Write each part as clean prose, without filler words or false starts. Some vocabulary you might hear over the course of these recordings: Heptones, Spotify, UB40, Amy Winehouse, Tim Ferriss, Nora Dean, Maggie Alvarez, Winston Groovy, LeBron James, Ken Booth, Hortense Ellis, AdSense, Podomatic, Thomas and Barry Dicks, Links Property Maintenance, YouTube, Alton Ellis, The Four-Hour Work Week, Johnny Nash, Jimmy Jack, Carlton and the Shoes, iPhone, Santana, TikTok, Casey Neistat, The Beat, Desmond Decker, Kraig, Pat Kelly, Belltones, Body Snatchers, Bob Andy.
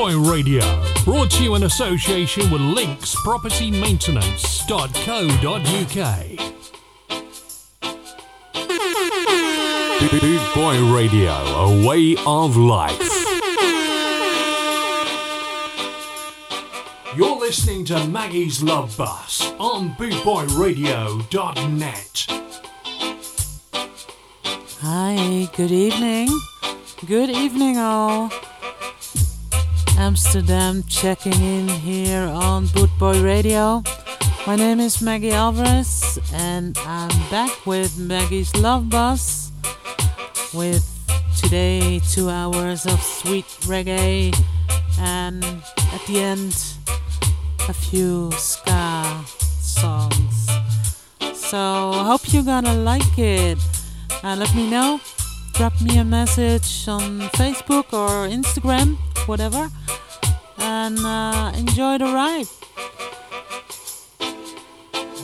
Boy Radio, brought to you in association with Links Property Maintenance.co.uk. Big Boy Radio, a way of life. You're listening to Maggie's Love Bus on BootboyRadio.net. Hi, good evening. Good evening, all. Amsterdam checking in here on Bootboy Radio. My name is Maggie Alvarez, and I'm back with Maggie's Love Bus with today 2 hours of sweet reggae, and at the end a few ska songs. So hope you're gonna like it. Let me know. Drop me a message on Facebook or Instagram, whatever, and enjoy the ride.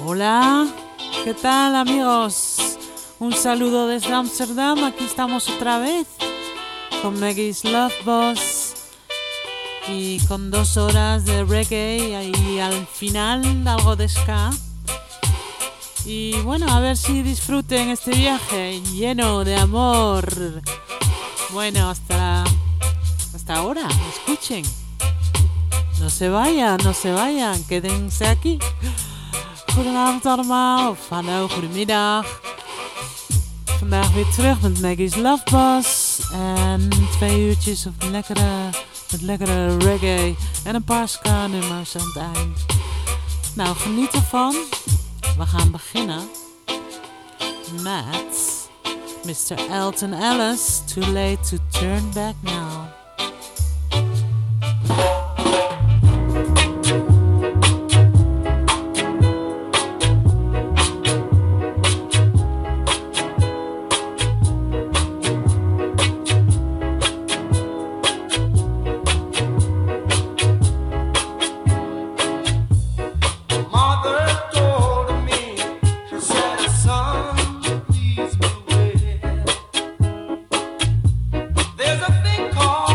Hola, ¿qué tal, amigos? Un saludo desde Amsterdam. Aquí estamos otra vez con Maggie's Love Bus. Y con 2 horas de reggae y al final algo de ska. Y bueno, a ver si disfruten este viaje lleno de amor. Bueno, hasta ahora, escuchen. No se vayan, no se vayan, quédense aquí. Goedenavond allemaal, of hallo, goedemiddag. Vandaag weer terug met Maggie's Love Bus. En 2 uurtjes of lekkere... met lekkere reggae en een paar ska-nummers aan het eind. Nou, geniet ervan. We gaan beginnen met Mr. Alton Ellis, Too Late to Turn Back Now. There's a thing called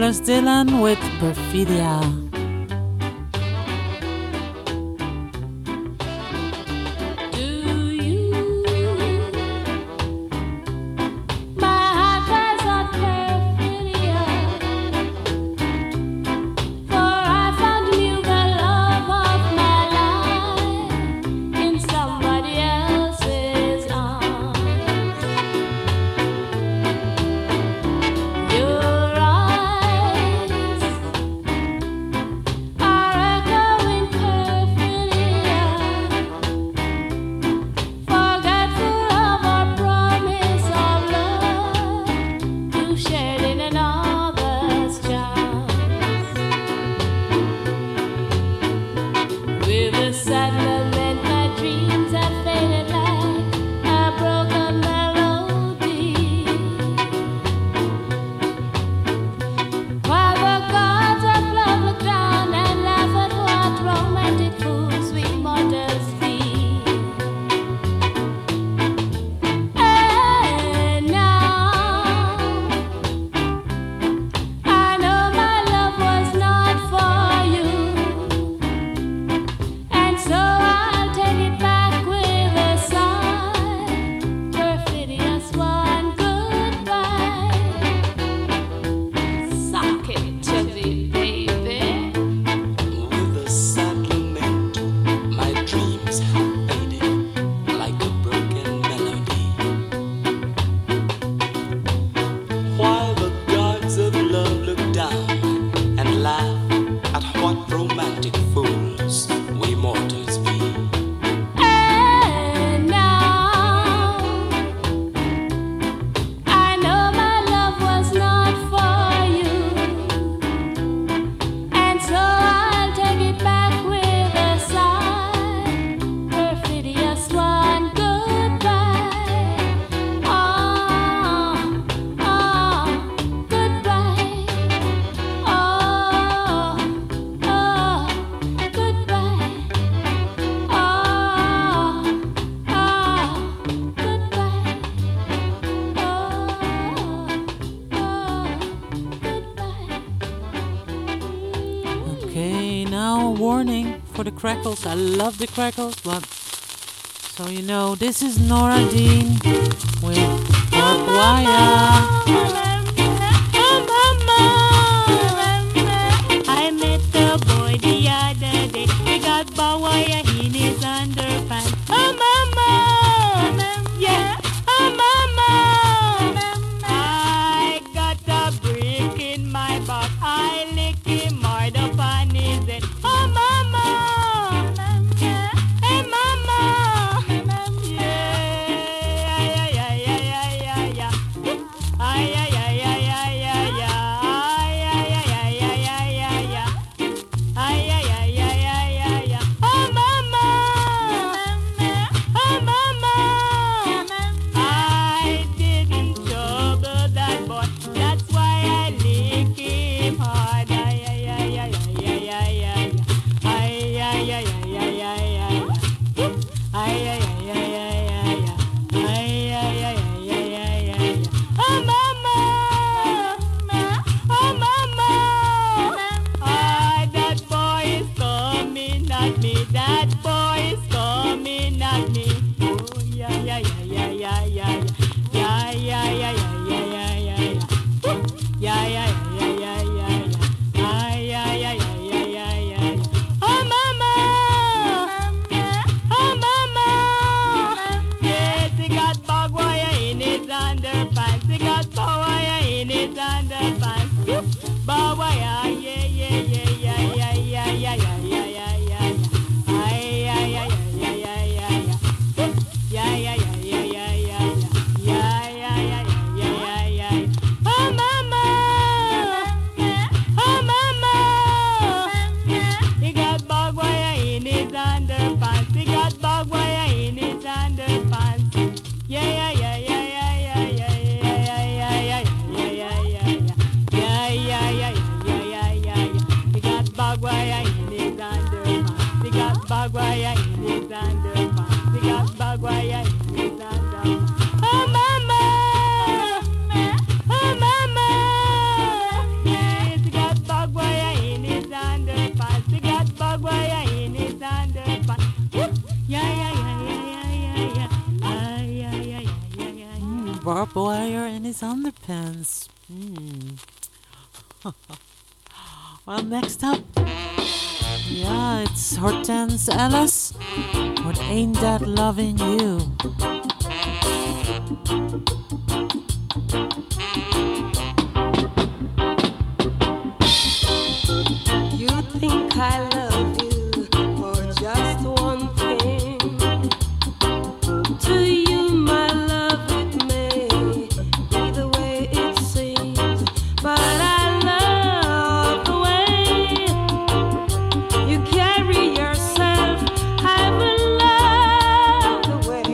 Wailers Dylan with Perfidia. Crackles, I love the crackles, but so you know, this is Nora Dean with Bob Wire. Poor boy in his underpants. Well, next up, yeah, it's Hortense Ellis. What ain't that loving you? You think I love you for just one thing? To you, my love, it may be the way it seems, but I love the way you carry yourself. I will love the way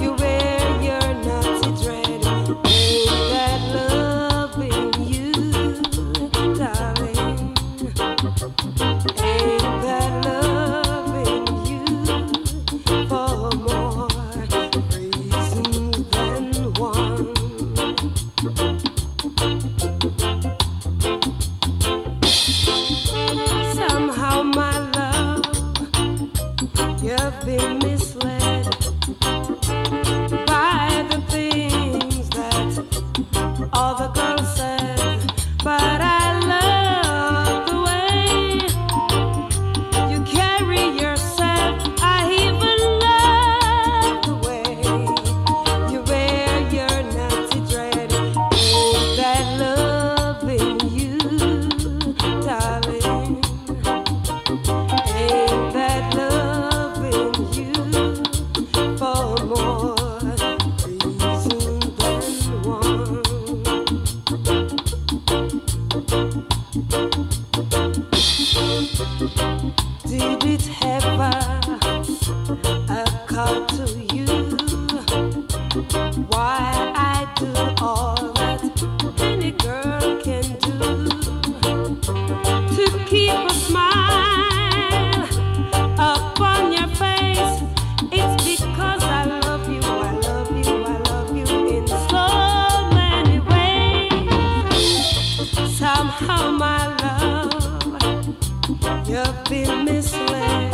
you wear your Nazi dread. Ain't that loving you, darling? Ain't that loving you for more reasons than one? Somehow, my love, you've been misled by the things that all the girls said. But I love the way you carry yourself. I even love the way you wear your Nazi dread. Ain't that loving you, darling? Ain't that loving you for more reason than one? Did it ever occur to you why I do all that any girl can do to keep a smile upon your face? It's because I love you, I love you, I love you in so many ways. Somehow, my love, you've been misled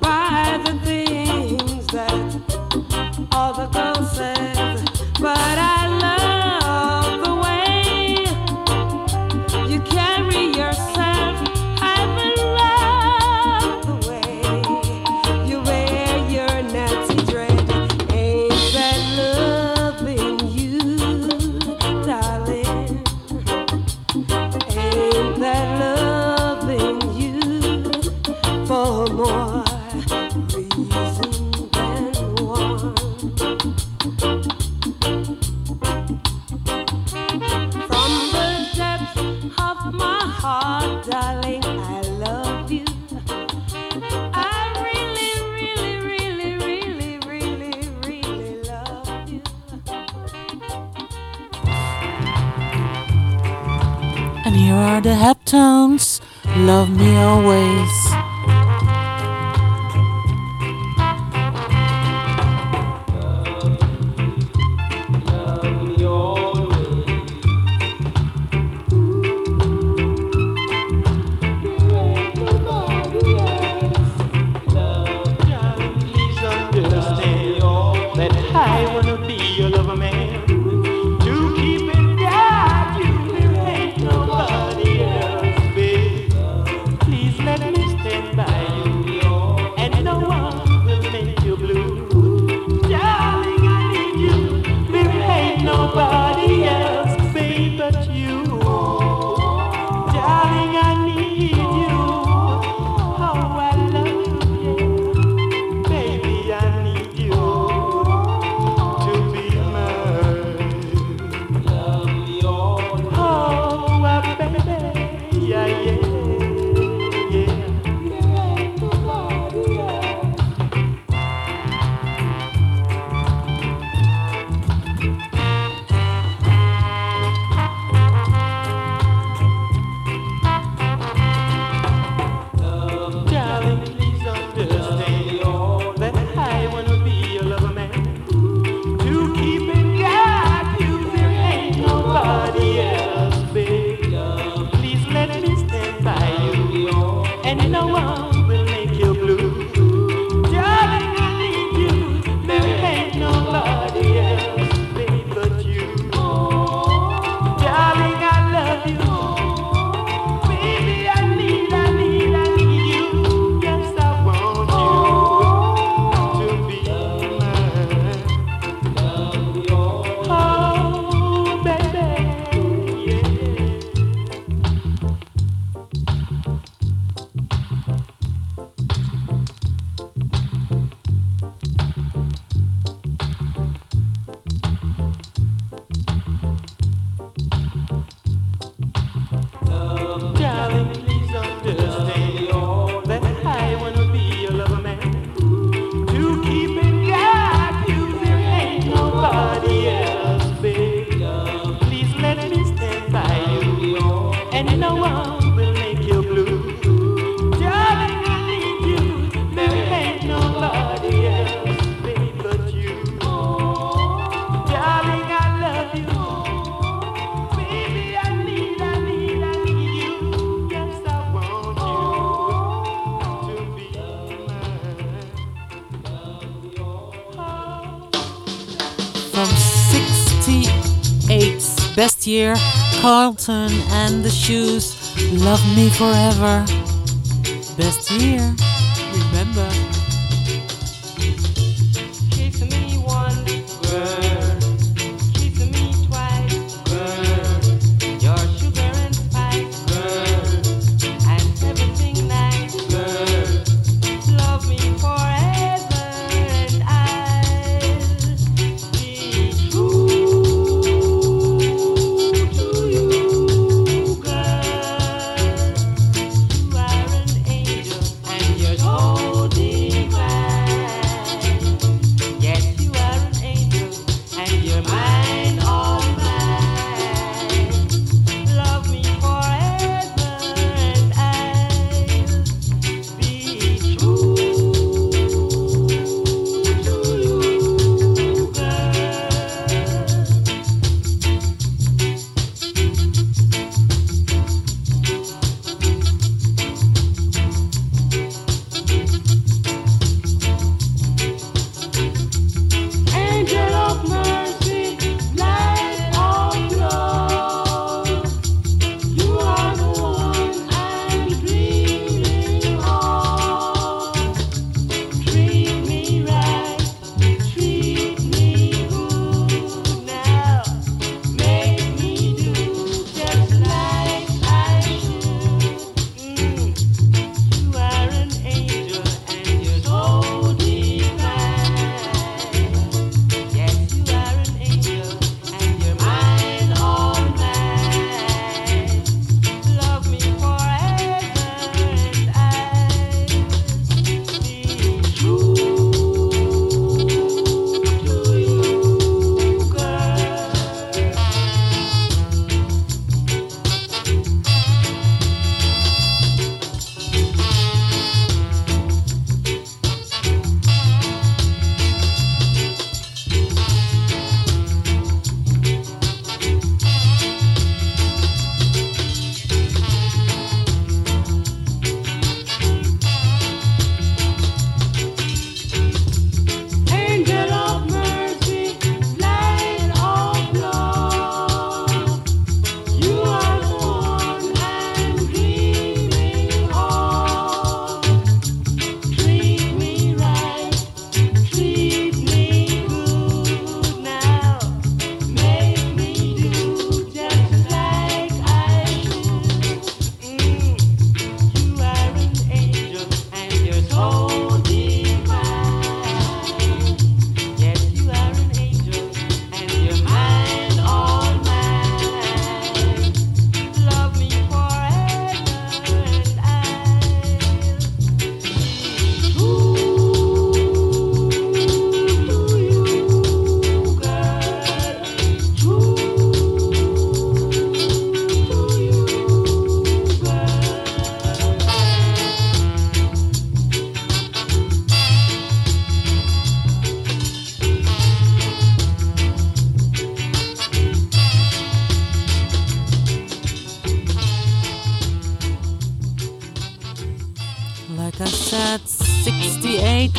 by the things that all the girls said. But I love the way you carry yourself. I will love the way you wear your Nazi dread. Ain't that loving you, darling? Ain't that loving you for more reason than one? From the depth of my heart, darling, I love you. I really, really, really, really, really, really love you. And here are the Heptones, Love Me Always. Please let me stand by you. Best Year, Carlton and the Shoes, Love Me Forever. Best Year, remember.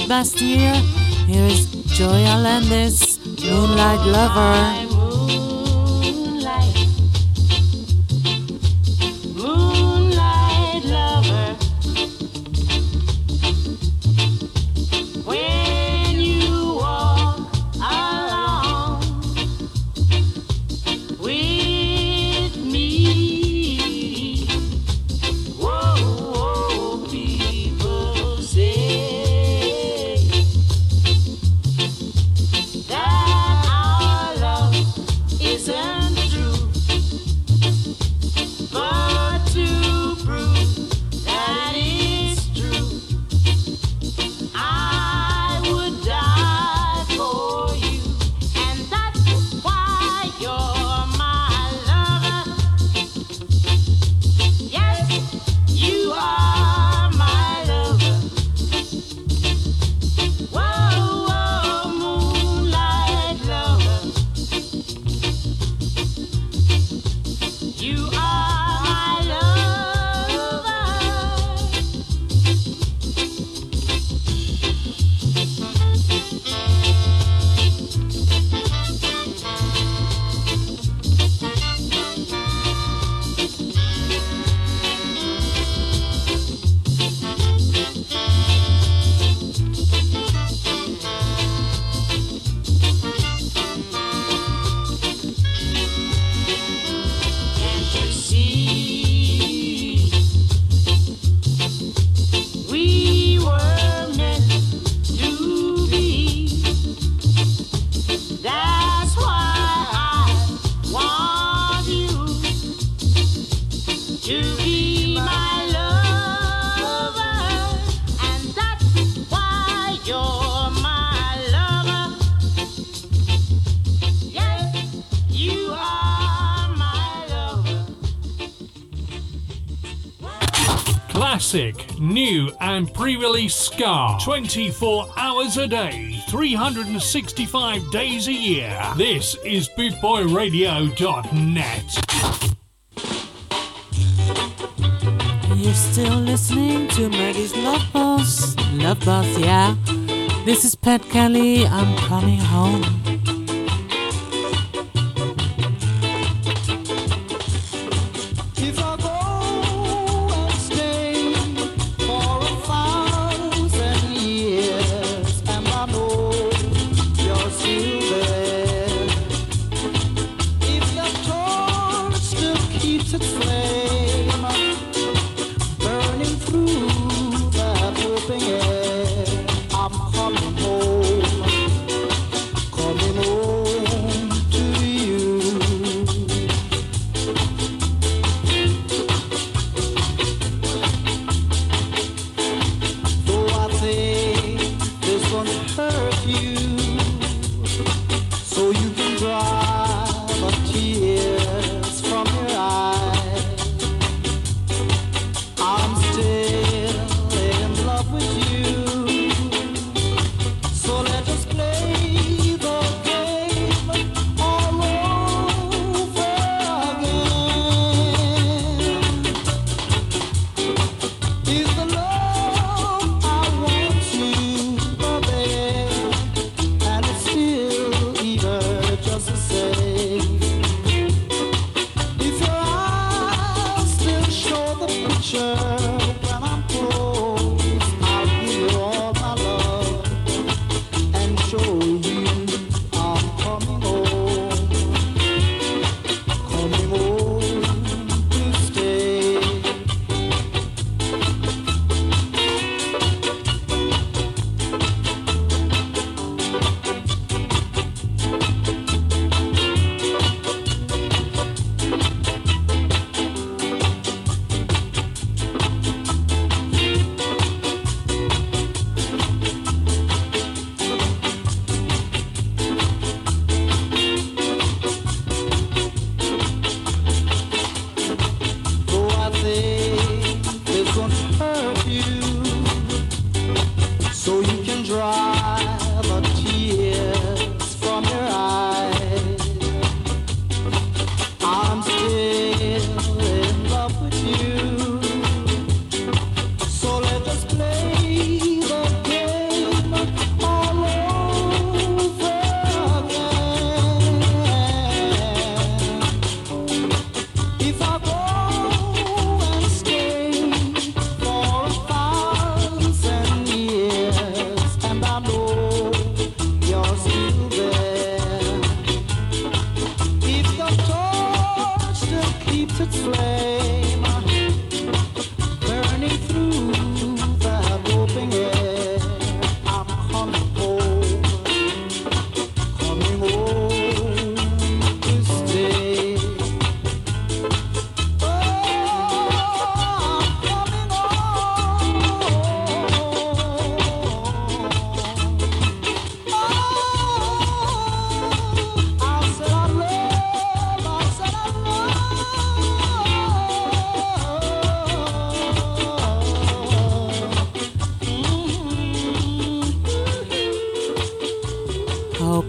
Last year, here is Joy Alendis, Moonlight Lover. Love Classic, new and pre-release ska. 24 hours a day, 365 days a year. This is bootboyradio.net. You're still listening to Maggie's Love Boss, yeah. This is Pat Kelly, I'm coming home.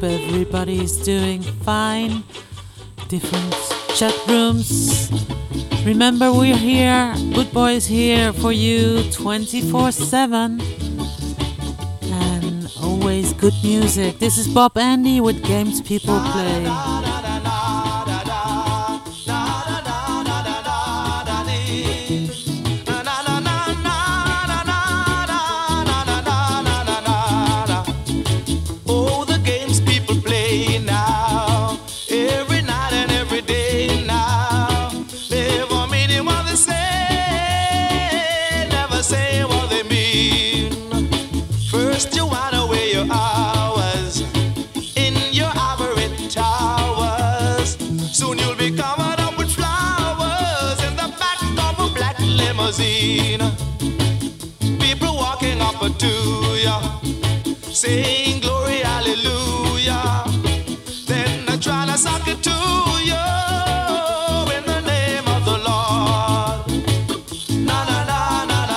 Everybody's doing fine. Different chat rooms. Remember, we're here. Good Boy is here for you 24/7. And always good music. This is Bob Andy with Games People Play. People walking up to you, saying glory, hallelujah. Then I try to suck it to you in the name of the Lord. Na na na na.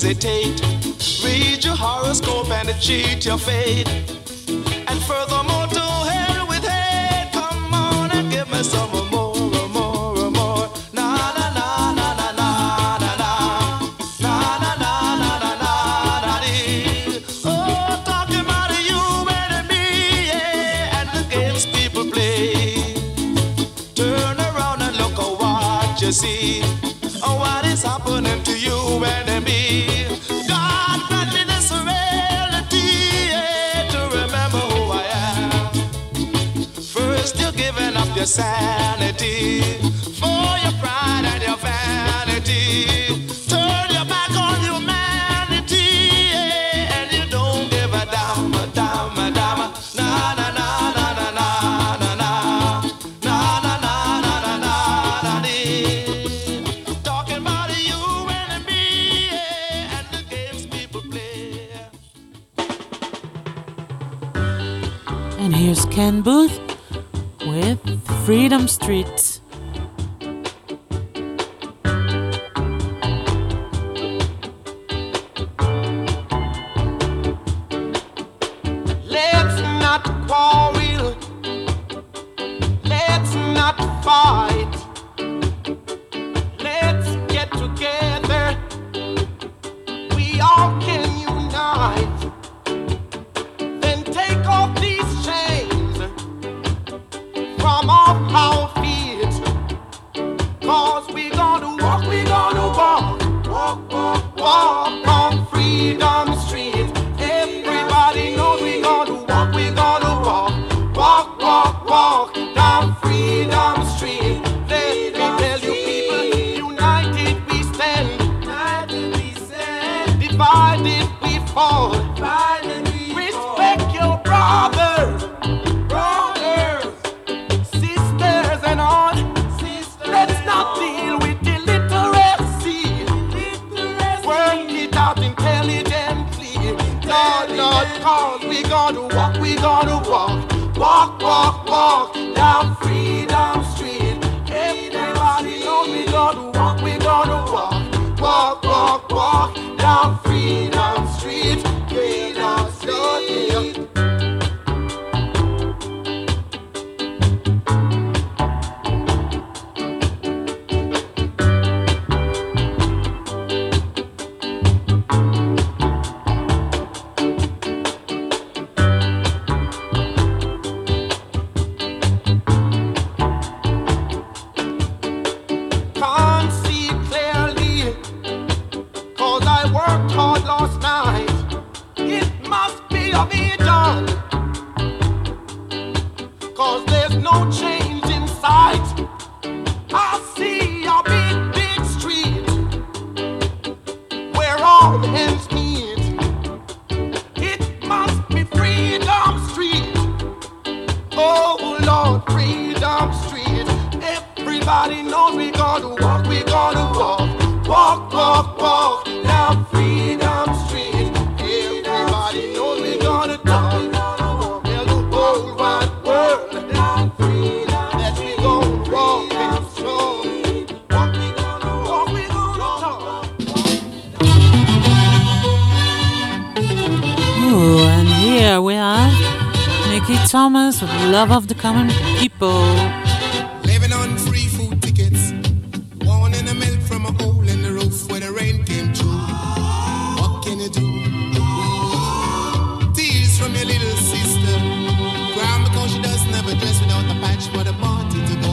hesitate. Read your horoscope and cheat your fate. And furthermore, don't hate with hate. Come on and give me some more, more, more. Na na na na na na na na na na na na na na na. Oh, talking about you and me, yeah, and the games people play. Turn around and look at what you see. Oh, what is happening to you and me? God grant me this reality, yeah, to remember who I am. First you're giving up your sanity for your pride and your vanity. Turn your back on humanity, yeah, and you don't give a damn, a damn, a damn. Na na na na na na na na na na na na na na. And here's Ken Booth with Freedom Street. Let's not quarrel. Let's not fight. Let's get together. We all can unite. From off our feet, 'cause we're gonna walk, walk, walk, walk on Freedom Street. Everybody knows we're gonna walk, walk, walk, walk down Freedom Street. Let me tell you, people, united we stand, divided we fall. Respect your brother. Cause we gonna walk, walk, walk, walk down Freedom Street. Everybody knows we gonna walk, walk, walk, walk down Freedom Street. Freedom Street. Thomas with Love of the Common People. Living on free food tickets, born in the milk from a hole in the roof where the rain came through. What can you do? Tears from your little sister, grandma because she doesn't have a dress without a patch for the party to go.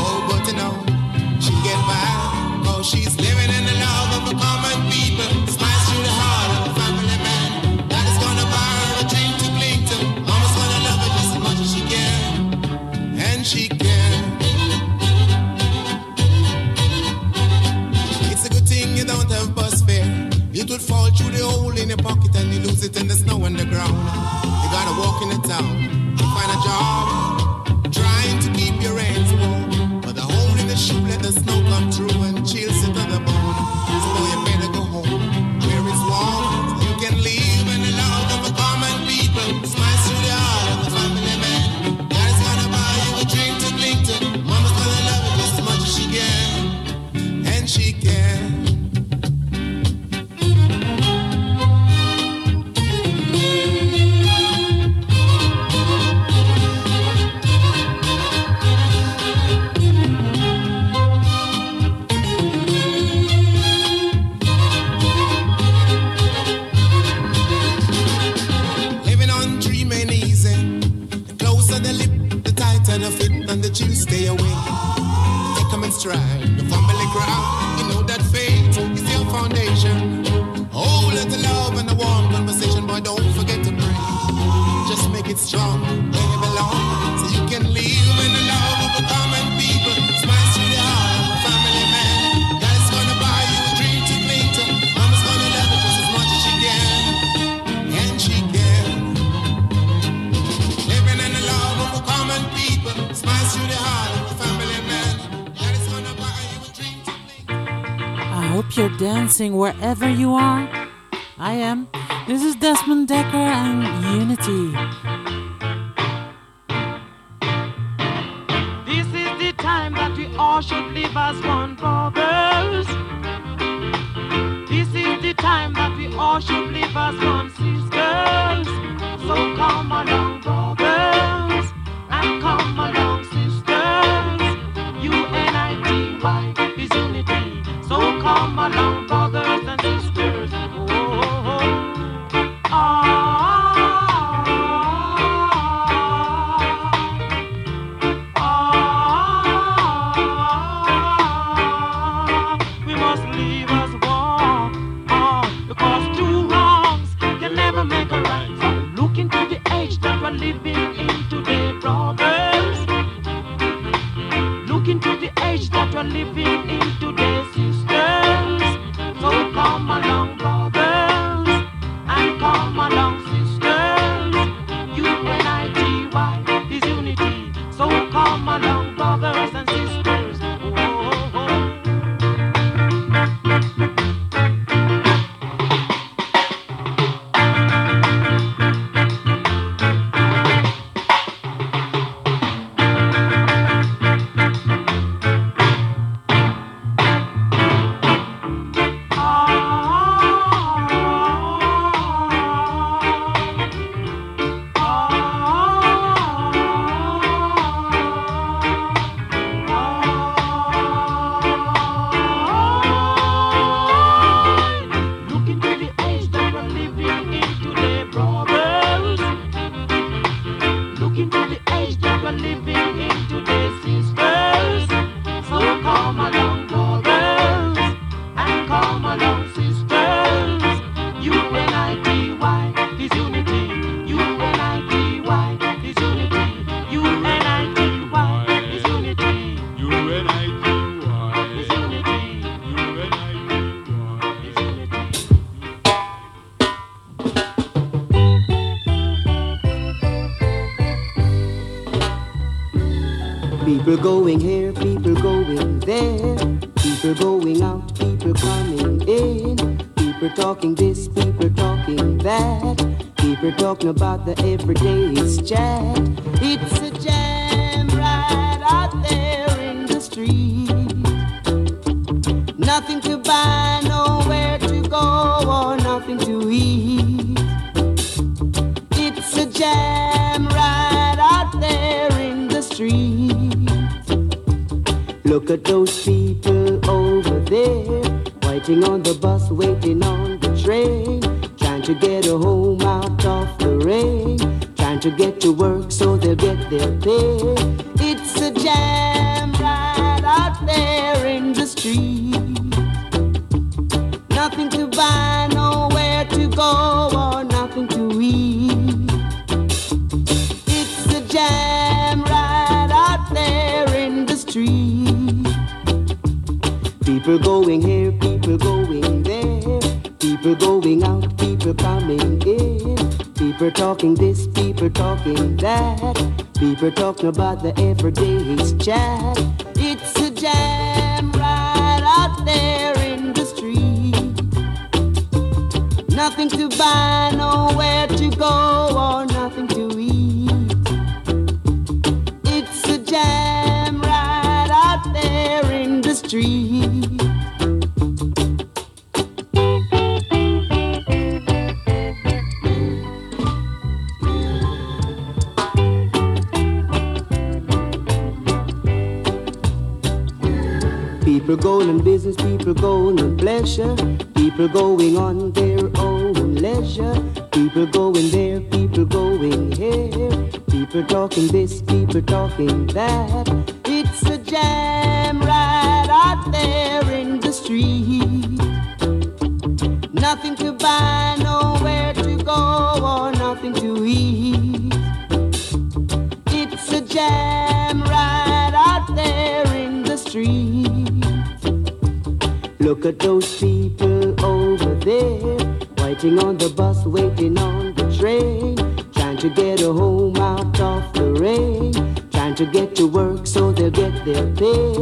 Oh, but you know, she'll get by because she's living in the love of the common people. Smiles through the heart of the family man. That is gonna buy her a drink to cling to. She can, and she can. It's a good thing you don't have bus fare. It would fall through the hole in your pocket and you lose it in the snow and the ground. You gotta walk in the town and find a job, trying to keep your ends warm. But the hole in the shoe let the snow come through and chills it to the bone. So you better go home where it's warm. You can live in the love of a common people. Smiles through the heart of a family. Mama's gonna love it just as much as she can, and she can. stay away. Take them in stride, the family ground. You know that faith is your foundation. Oh, let the love and the warm conversation, but don't forget to pray. Just make it strong, where you belong, so you can live in the love of the common people. Smiles through the heart of a family man. Dad's gonna buy you a dream to cling to. Mama's gonna love you just as much as she can. And she can. Living in the love of the common people. Smiles through the heart of a family man. Dad's gonna buy you a dream to cling to. I hope you're dancing wherever you are. I am. This is Desmond Decker and Unity. This is the time that we all should live as one brothers. This is the time that we all should live as one sisters. So come along, brothers, and come along, sisters. UNITY is unity. So come along, brothers and sisters. Living in today's systems. So come along, brothers, and come along, sisters. UNITY is unity. So come along, brothers and sisters. Oh, about the everyday, it's chat. It's a jam right out there in the street. Nothing to buy, nowhere to go, or nothing to eat. It's a jam right out there in the street. Look at those people over there, waiting on the bus, waiting on the train, trying to get a home out of the rain, trying to get to work so they'll get their pay. It's a jam right out there in the street. Nothing to buy, nowhere to go, or nothing to eat. It's a jam right out there in the street. People going here, people going there, people going out, people coming in, people talking this, people talking that, people talking about the everyday's chat. It's a jam right out there in the street. Nothing to buy, nowhere to go, or nothing to eat. It's a jam right out there in the street. People going on business, people going on pleasure, people going on their own leisure, people going there, people going here, people talking this, people talking that. it's a jam right out there in the street. Nothing to buy, nowhere to go, or nothing to eat. It's a jam right out there in the street. Look at those people over there, waiting on the bus, waiting on the train, trying to get a home out of the rain, trying to get to work so they'll get their pay.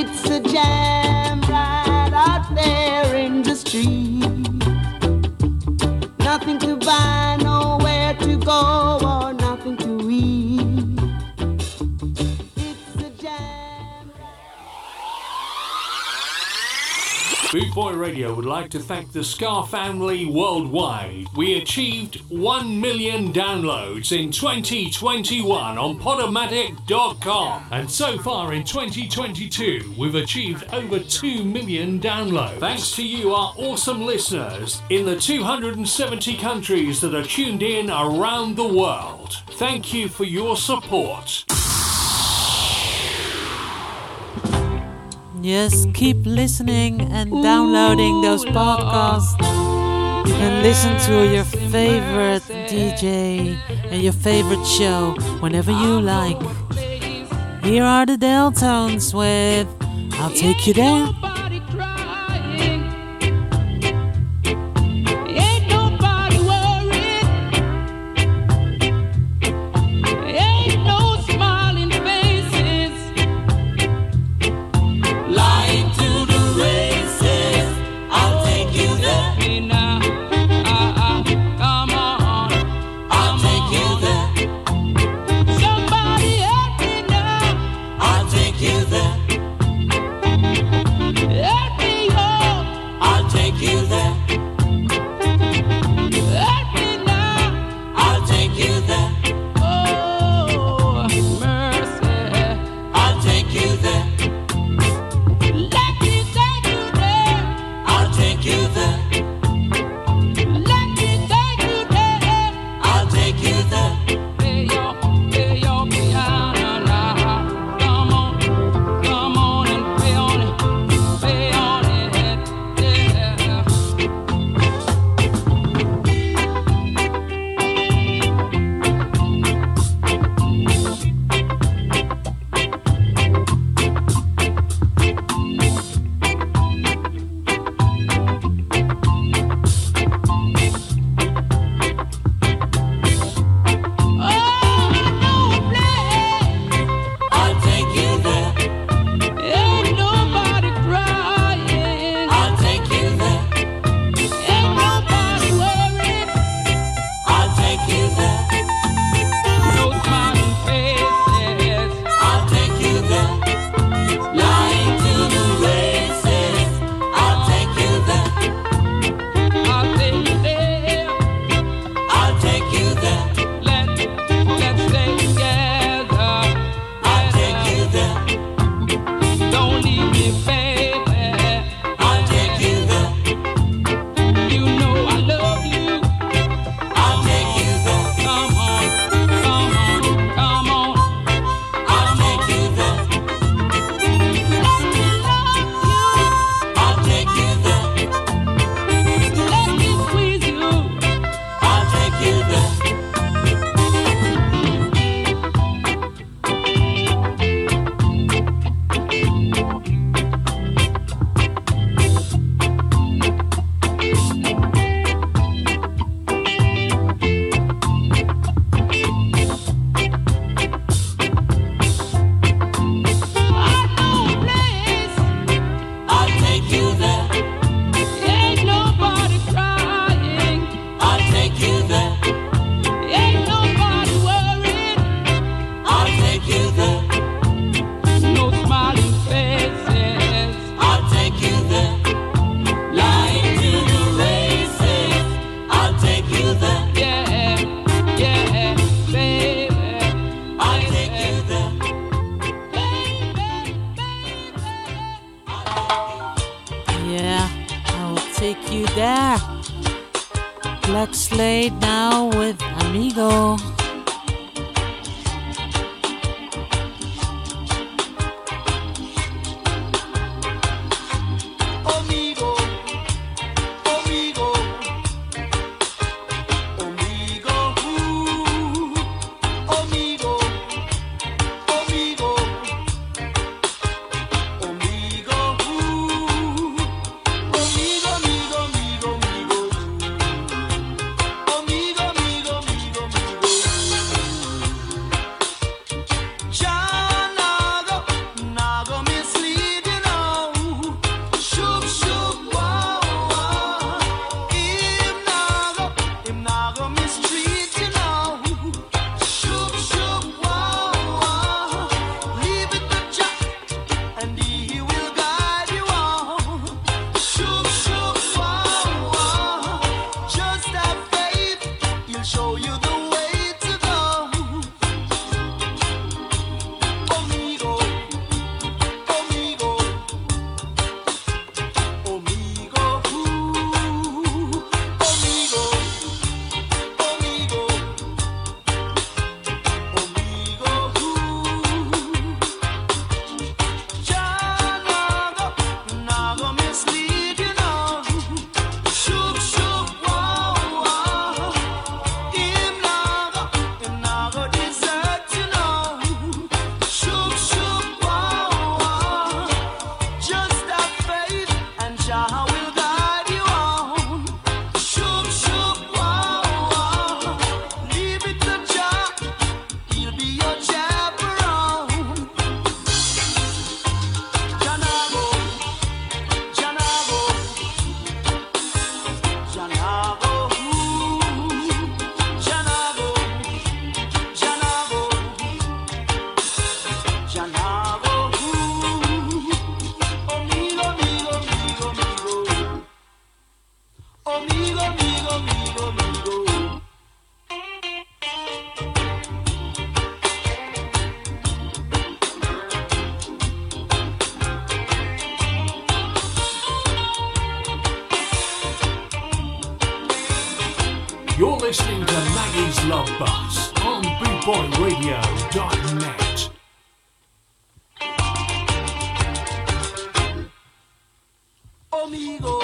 It's a jam right out there in the street. Nothing to buy, nowhere to go, or nothing to eat. It's a jam. Boot Boy Radio would like to thank the Scar family worldwide. We achieved 1 million downloads in 2021 on Podomatic.com. And so far in 2022, we've achieved over 2 million downloads. Thanks to you, our awesome listeners, in the 270 countries that are tuned in around the world. Thank you for your support. Yes, keep listening and downloading those podcasts and listen to your favorite DJ and your favorite show whenever you like. Here are the Belltones with I'll Take You There. Love Bus on BootboyRadio.net. Amigo.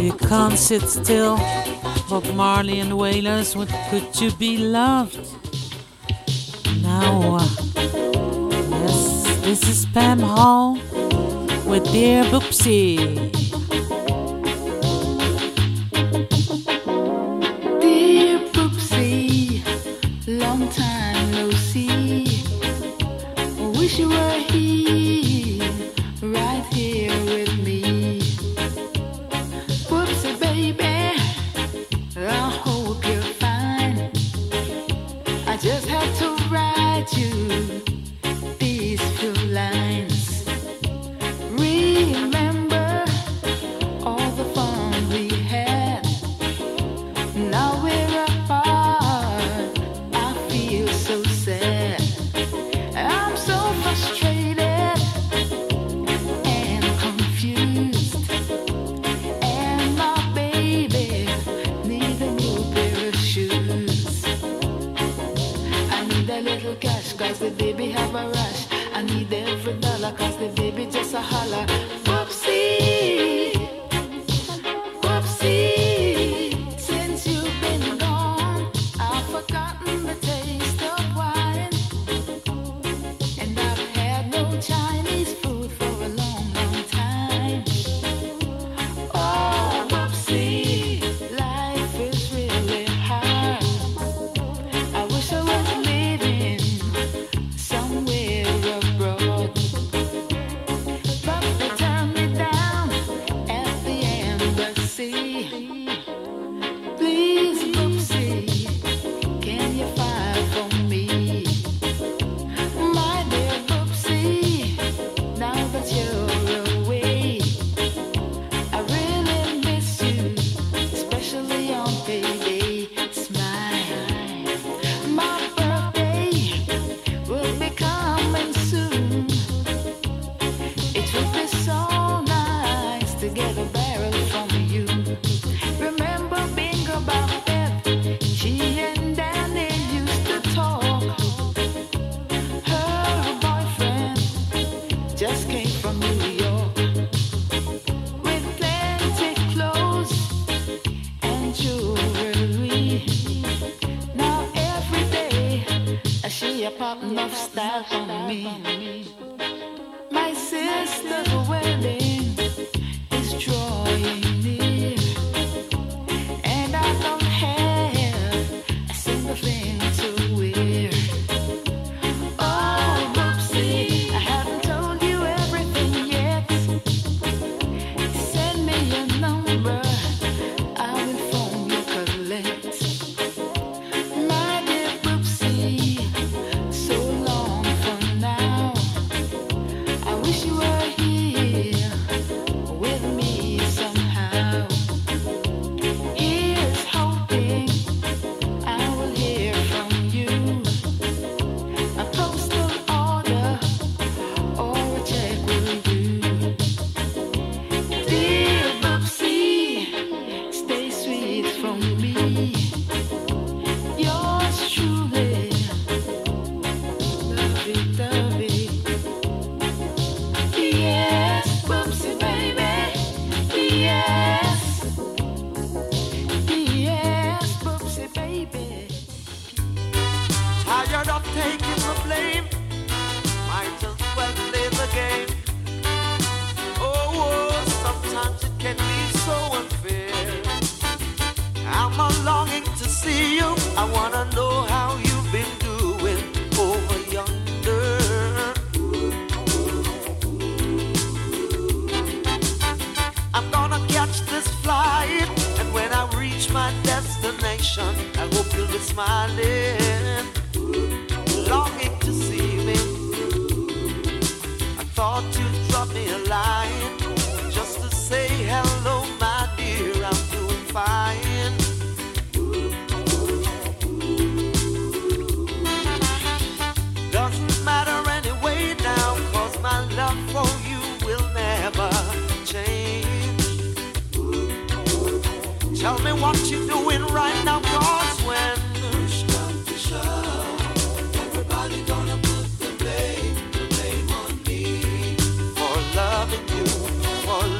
You can't sit still. Bob Marley and the Wailers, what could you be loved? Now, yes, this is Pam Hall with Dear Boopsie.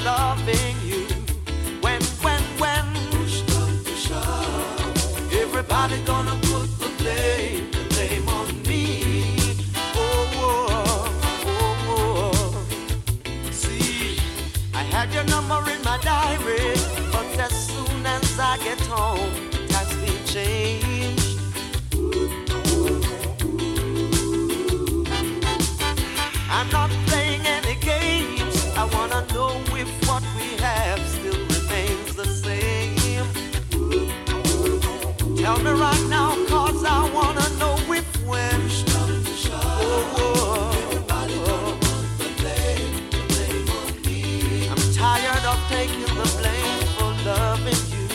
Loving you, when I had your number in my diary, but as soon as I get home, that's been changed. I'm not playing any games. I wanna know if what we have still remains the same. Tell me right now, cause I wanna know if when. Tired of taking the blame for loving you.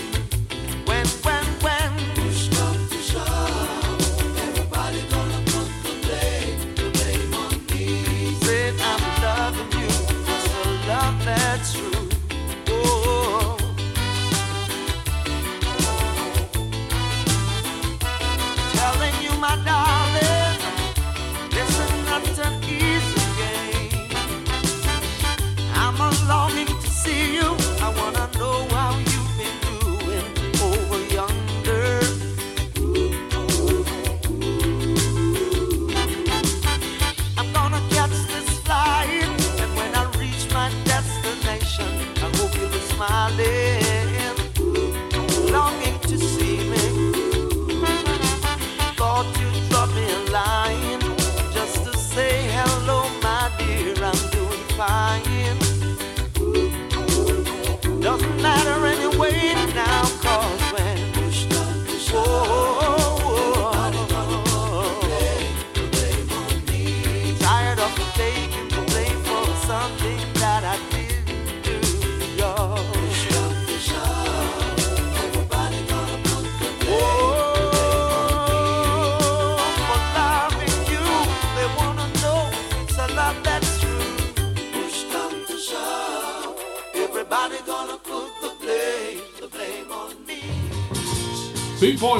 When push comes to shove, everybody gonna put the blame on me. Said I'm loving you, it's a love that's true. Oh. Telling you, my darling, this is not an easy game. I'm a longing. See you, I wanna know how you've been doing over yonder. I'm gonna catch this flight, and when I reach my destination, I hope you'll be smiling, longing to see me. Thought you'd drop me a line just to say hello, my dear. I'm doing fine. Doesn't matter anyway now, cause when push comes to shove, everybody gonna put the blame on me. Tired of taking the blame for something that I didn't do, y'all. Push comes to shove, everybody gonna put the blame on me. For loving you, they wanna know it's a love that's true. Push comes to shove, everybody gonna. Boot Boy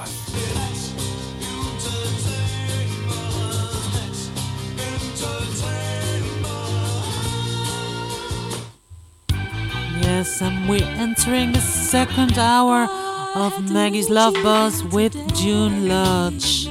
And we're entering the second hour of Maggie's Love Buzz with June Lodge.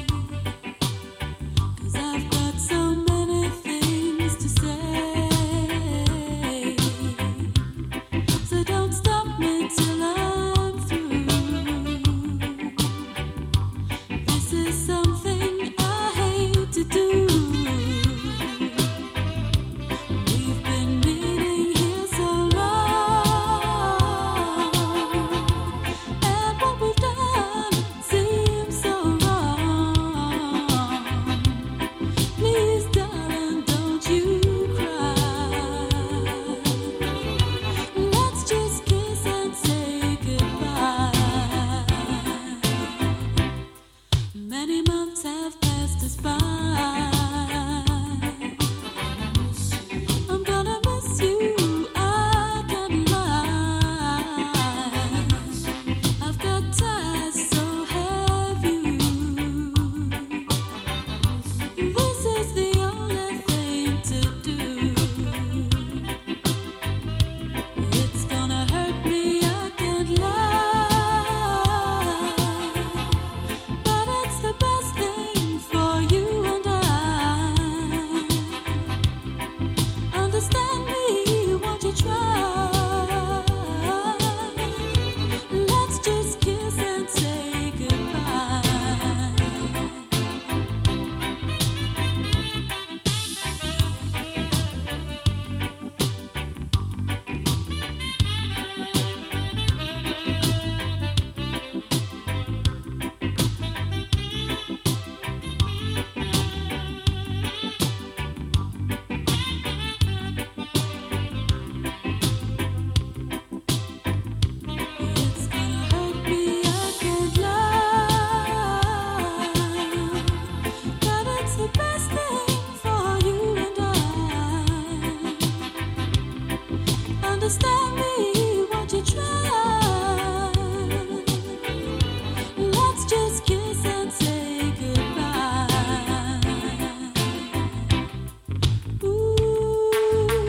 Ooh.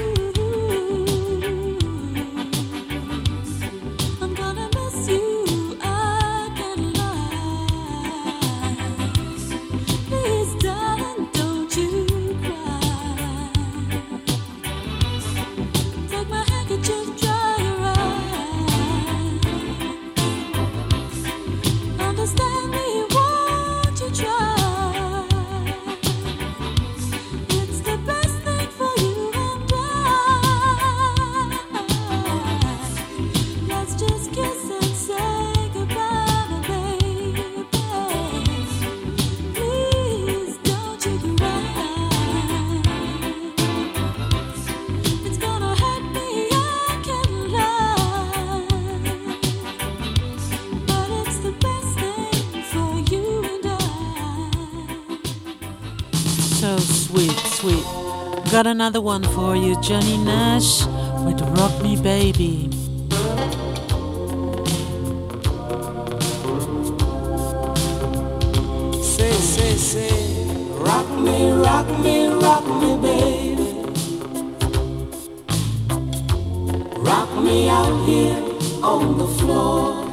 sweet. Got another one for you, Johnny Nash, with Rock Me Baby. Say, rock me, rock me, rock me, baby. Rock me out here on the floor.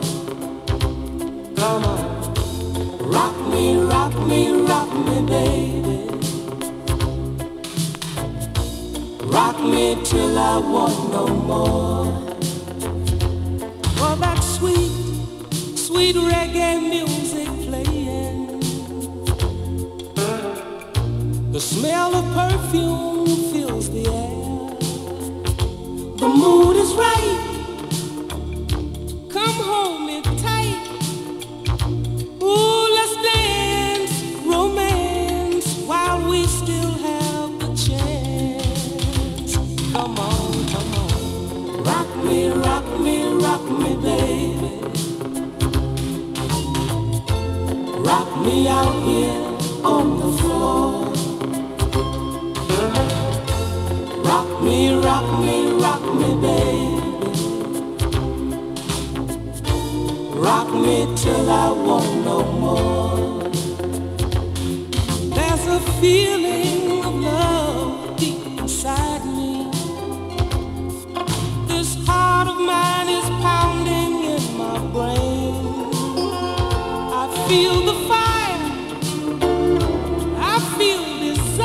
Come on. Rock me, rock me, rock me, baby. Rock me till I want no more. Oh, that sweet, sweet reggae music playing. The smell of perfume fills the air. The mood is right. Come hold me tight. Ooh, let's dance, romance, while we still have the chance. Come on, come on. Rock me, rock me, rock me, baby. Rock me out here on the floor. Rock me, rock me, rock me, baby. Rock me till I want no more. There's a feeling of love deep inside me. This heart of mine is pounding in my brain. I feel the fire. I feel desire.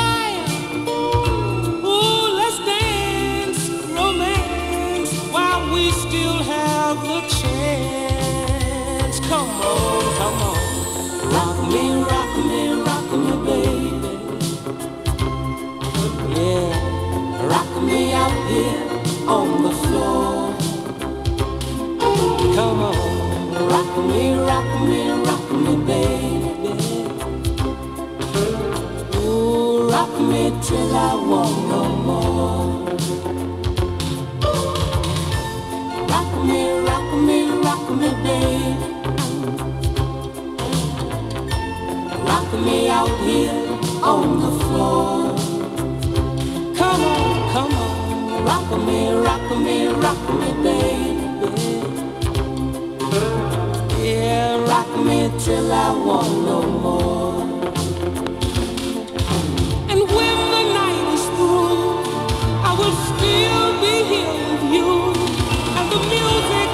Come on, rock me, rock me, rock me, baby. Yeah, rock me out here on the floor. Come on, rock me, rock me, rock me, baby. Ooh, rock me till I want no more. Rock me, rock me, rock me, baby. Rock me out here on the floor. Come on, come on. Rock me, rock me, rock me, baby. Yeah, rock me till I want no more. And when the night is through, I will still be here with you. And the music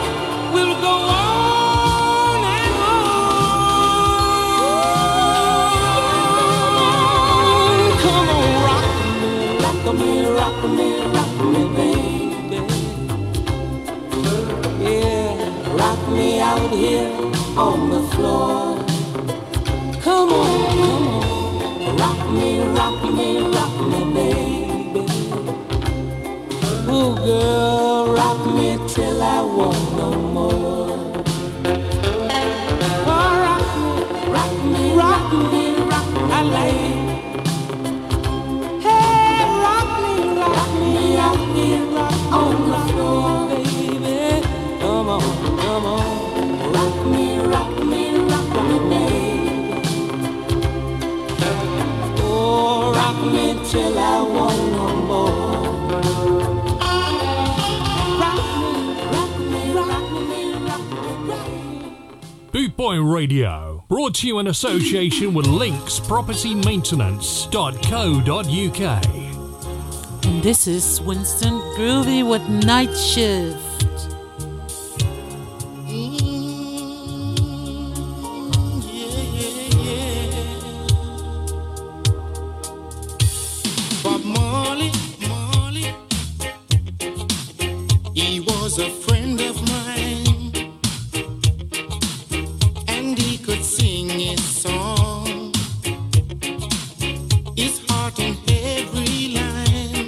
will go on. Rock me, rock me, baby. Yeah, rock me out here on the floor. Come on, come on. Rock me, rock me, rock me, baby. Ooh, girl, rock me till I want no more. Oh, rock me, rock me, rock me, rock me, I like it. On the floor, baby. Come on, come on. Rock me, rock me, rock me, baby. Oh, rock me till I want no more. Rock me, rock me, rock me, rock me, rock me. Boot Boy Radio, brought to you in association with Links Property Maintenance.co.uk. And this is Winston Groovy with Night Shift. Bob Marley, he was a friend of mine, and he could sing his song, his heart and every line.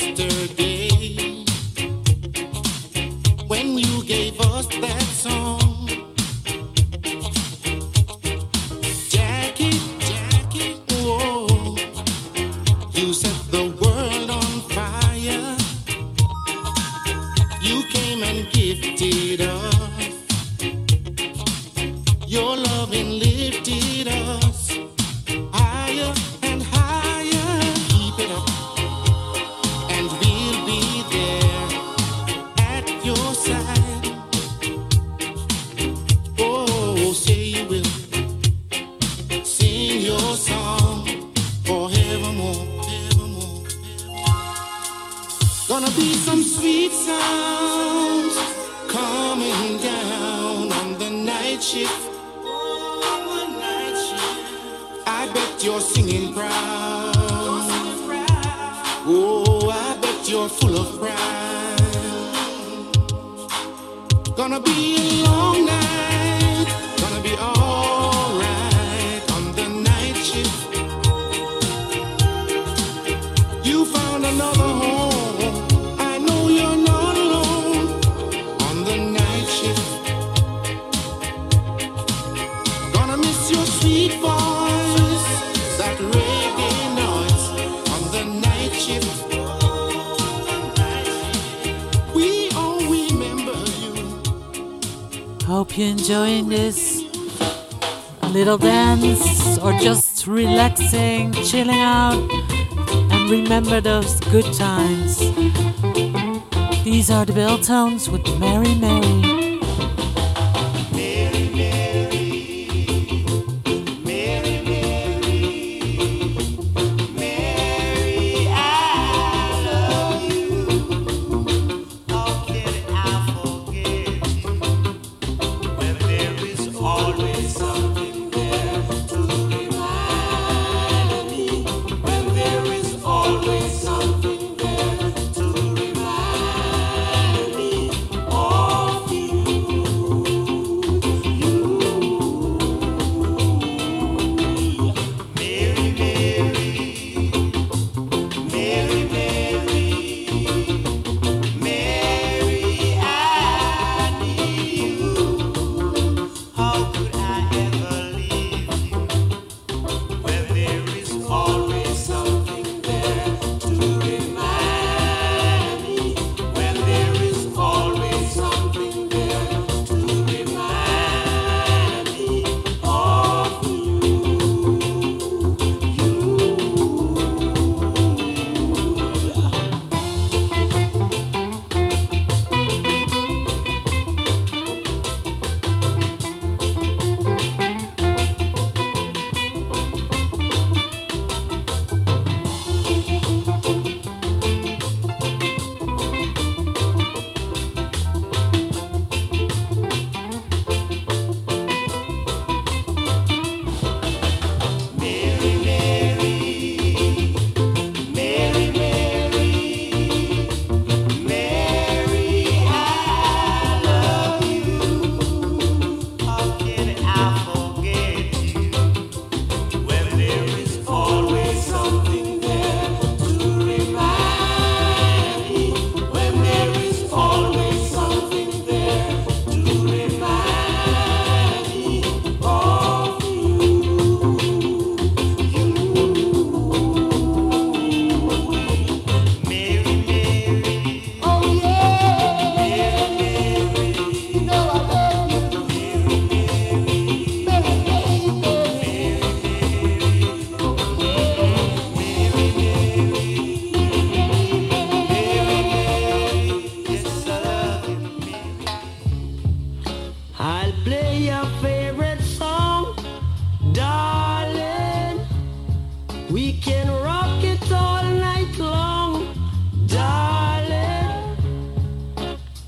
yesterday when you gave us that song. Jackie, Jackie, whoa, you set the world on fire. You came and gifted us your love and lifted us higher. Hope you're enjoying this little dance or just relaxing, chilling out, and remember those good times. These are the Belltones with Mary Mary.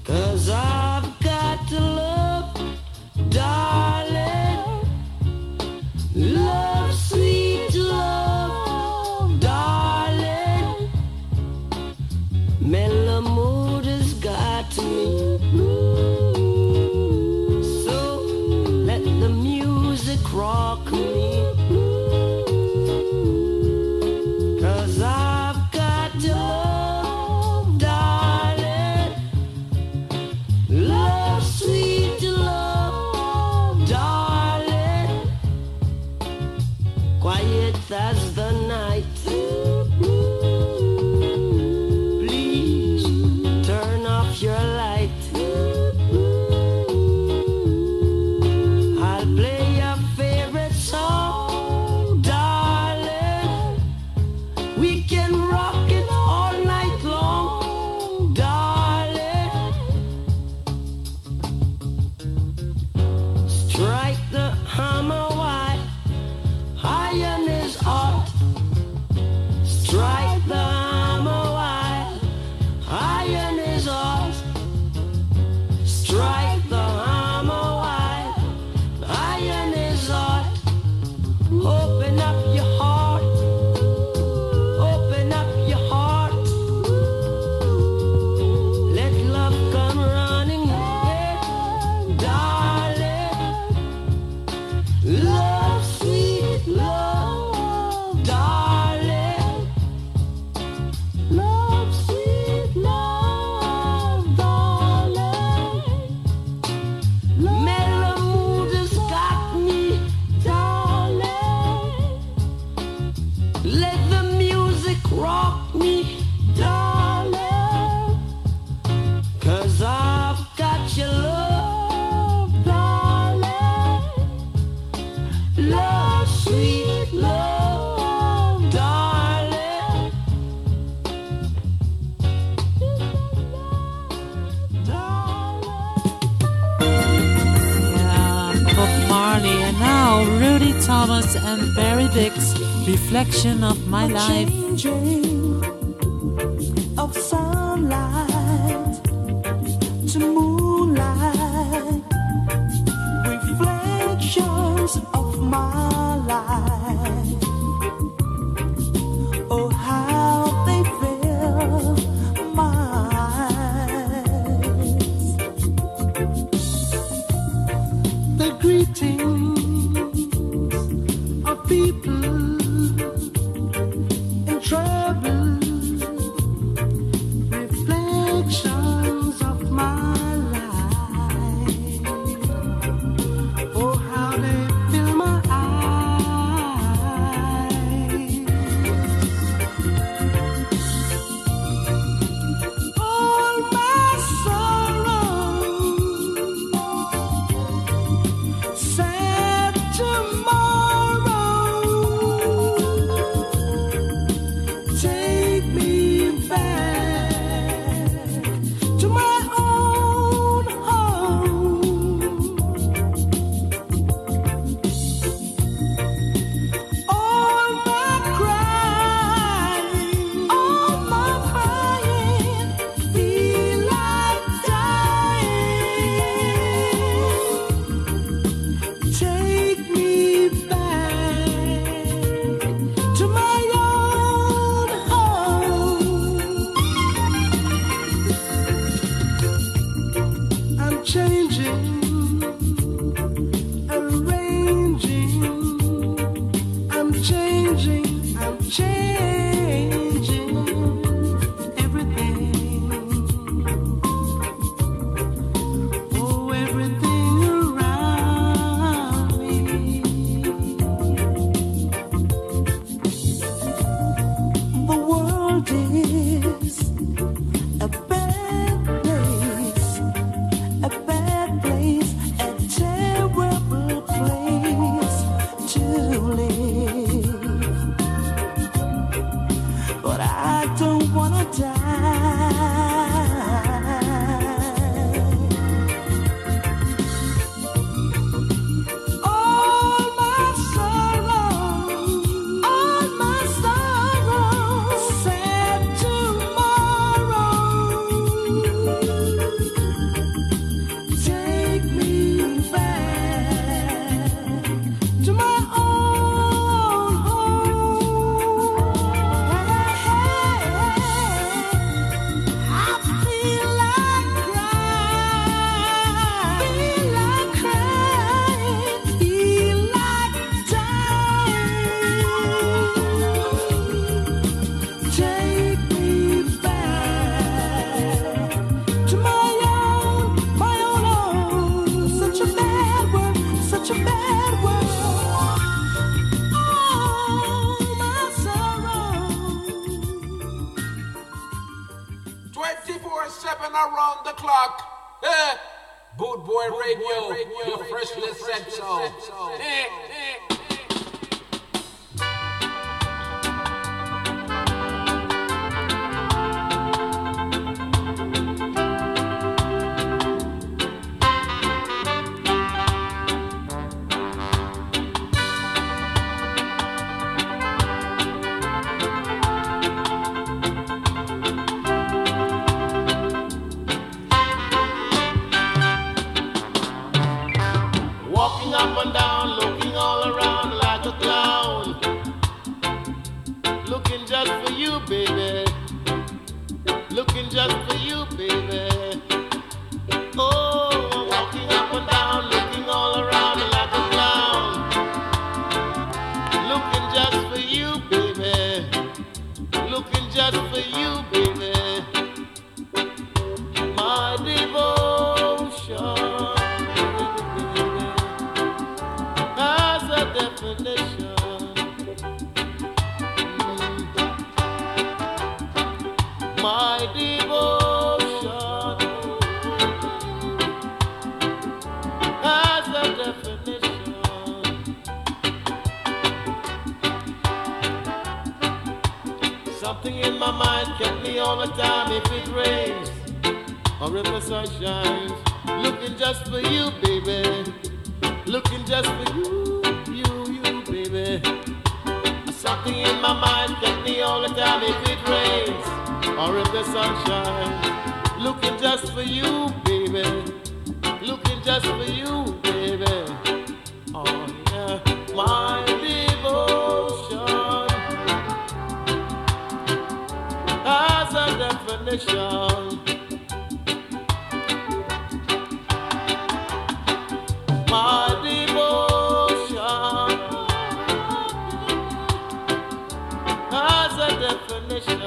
Cause I've got to love Thomas and Barry Dicks, reflection of my life. Changing of sunlight to moonlight, reflections of my life. Oh, how they fill my eyes. The greeting. Looking just for you, baby. Looking just for you, you, you, day. A something in my mind gets me all the time if it rains or if the sun shines. Looking just for you, baby. Looking just for you, baby. Oh, yeah. My devotion has a definition. My devotion has a definition.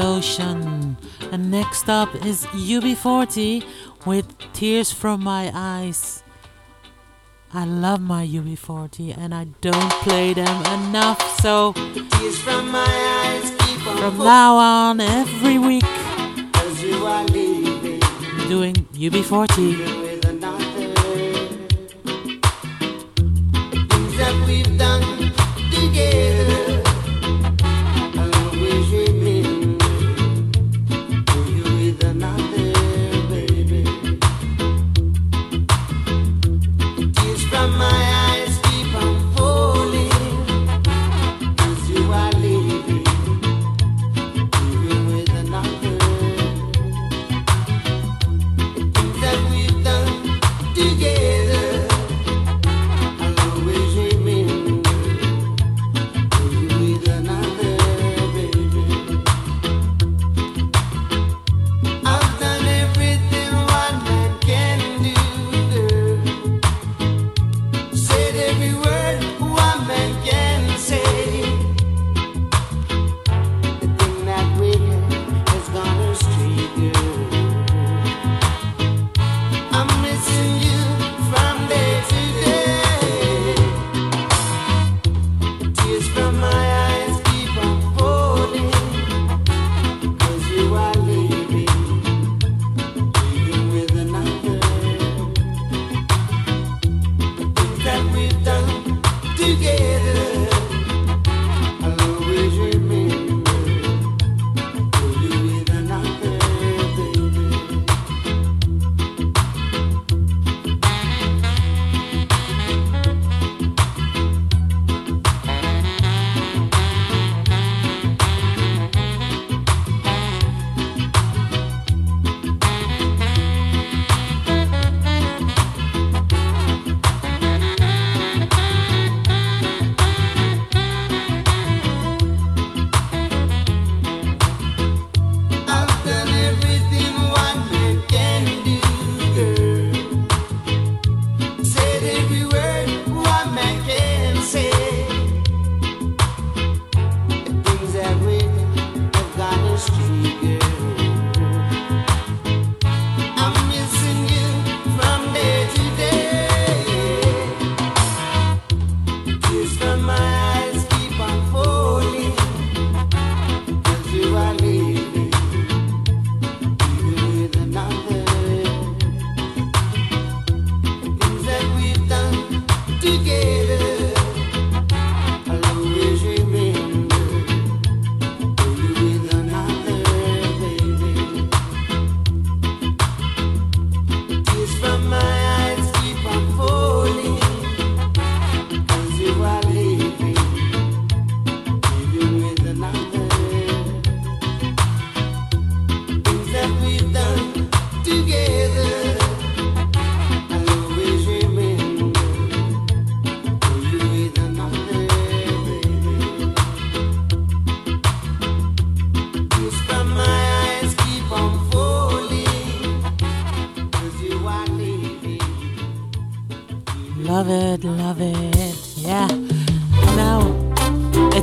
Devotion. And next up is UB40 with Tears From My Eyes. I love my UB40 and I don't play them enough, so tears from my eyes keep on from now on every week as you are leaving, doing UB40. That we've done.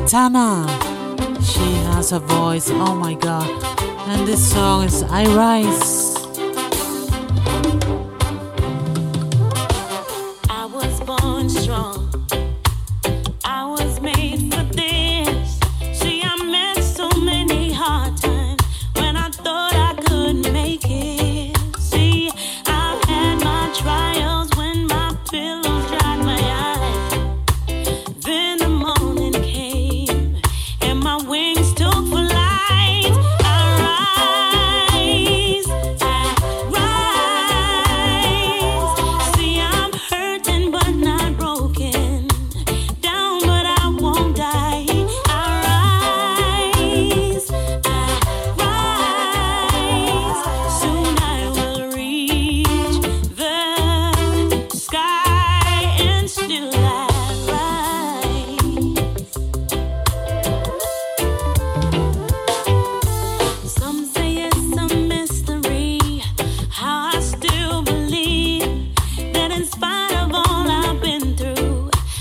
Santana. She has a voice, oh my god. And this song is I Rise. I was born strong. I was made for this. See, I met so many hard times when I thought I couldn't make it. See, I've had my trials when my pillow dried my eyes. Then the morning came and my wings took flight. I rise. See, I'm hurting but not broken. Down, but I won't die. I rise, soon I will reach the sky, and still I rise. Some say it's a mystery how I still believe that in spite of all I've been through,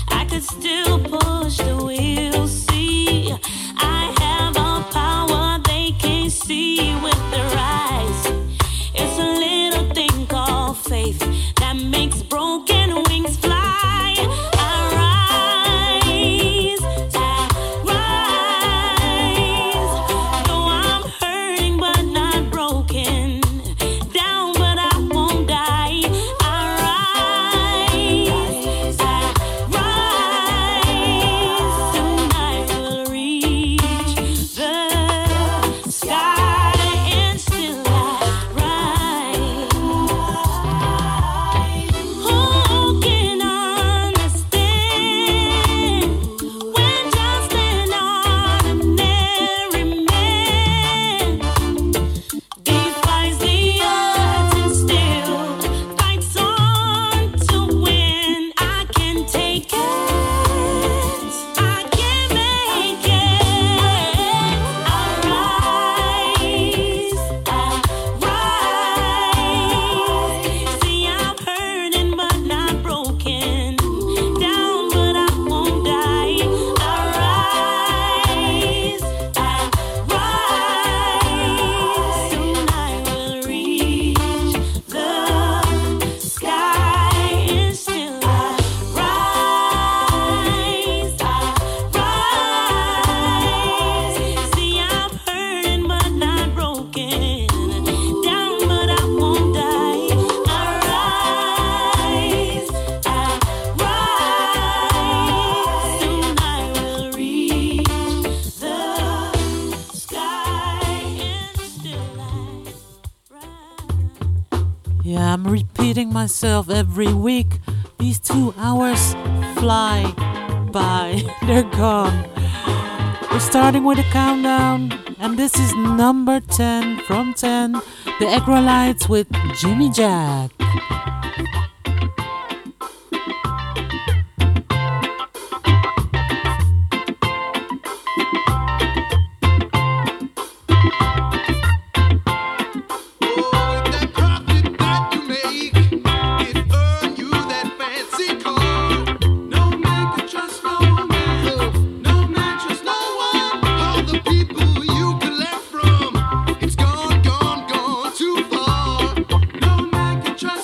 I could still push the wheel. See, I have a power they can't see with their eyes. It's a little thing called faith that makes broken wings fly. I rise, though I'm hurting but not broken. Down, but I won't die. I rise, soon I will reach the sky, and still I rise. Who can understand when just an ordinary man defies the odds and still fights on to win? I can take it. I can make it. I rise. See, I'm hurting but not broken. Down, but I won't die. I rise. Soon I will reach the sky, and still I rise. I rise. See, I'm hurting but not broken. Down, but I won't die. I rise. Soon I will reach the sky, and still I rise. Yeah, I'm repeating myself every week. These 2 hours fly by. They're gone. We're starting with a countdown, and this is number 10 from 10, The Agrolites with Jimmy Jack. Trust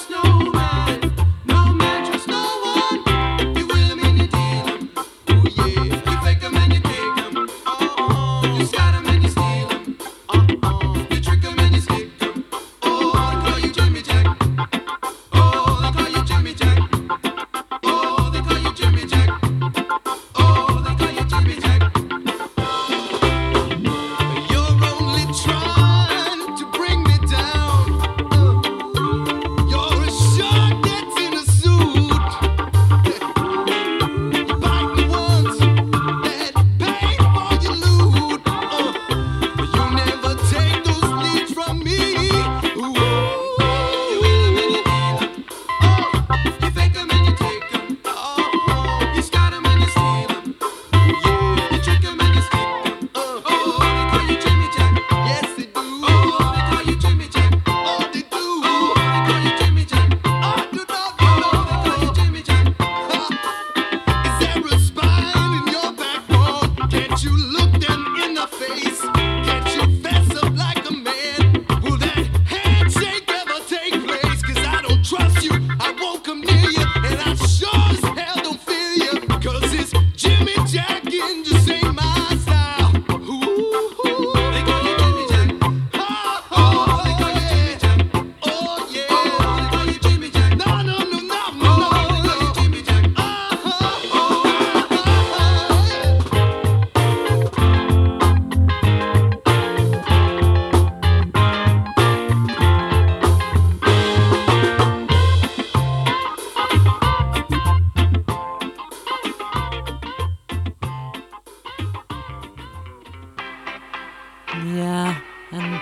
Yeah, and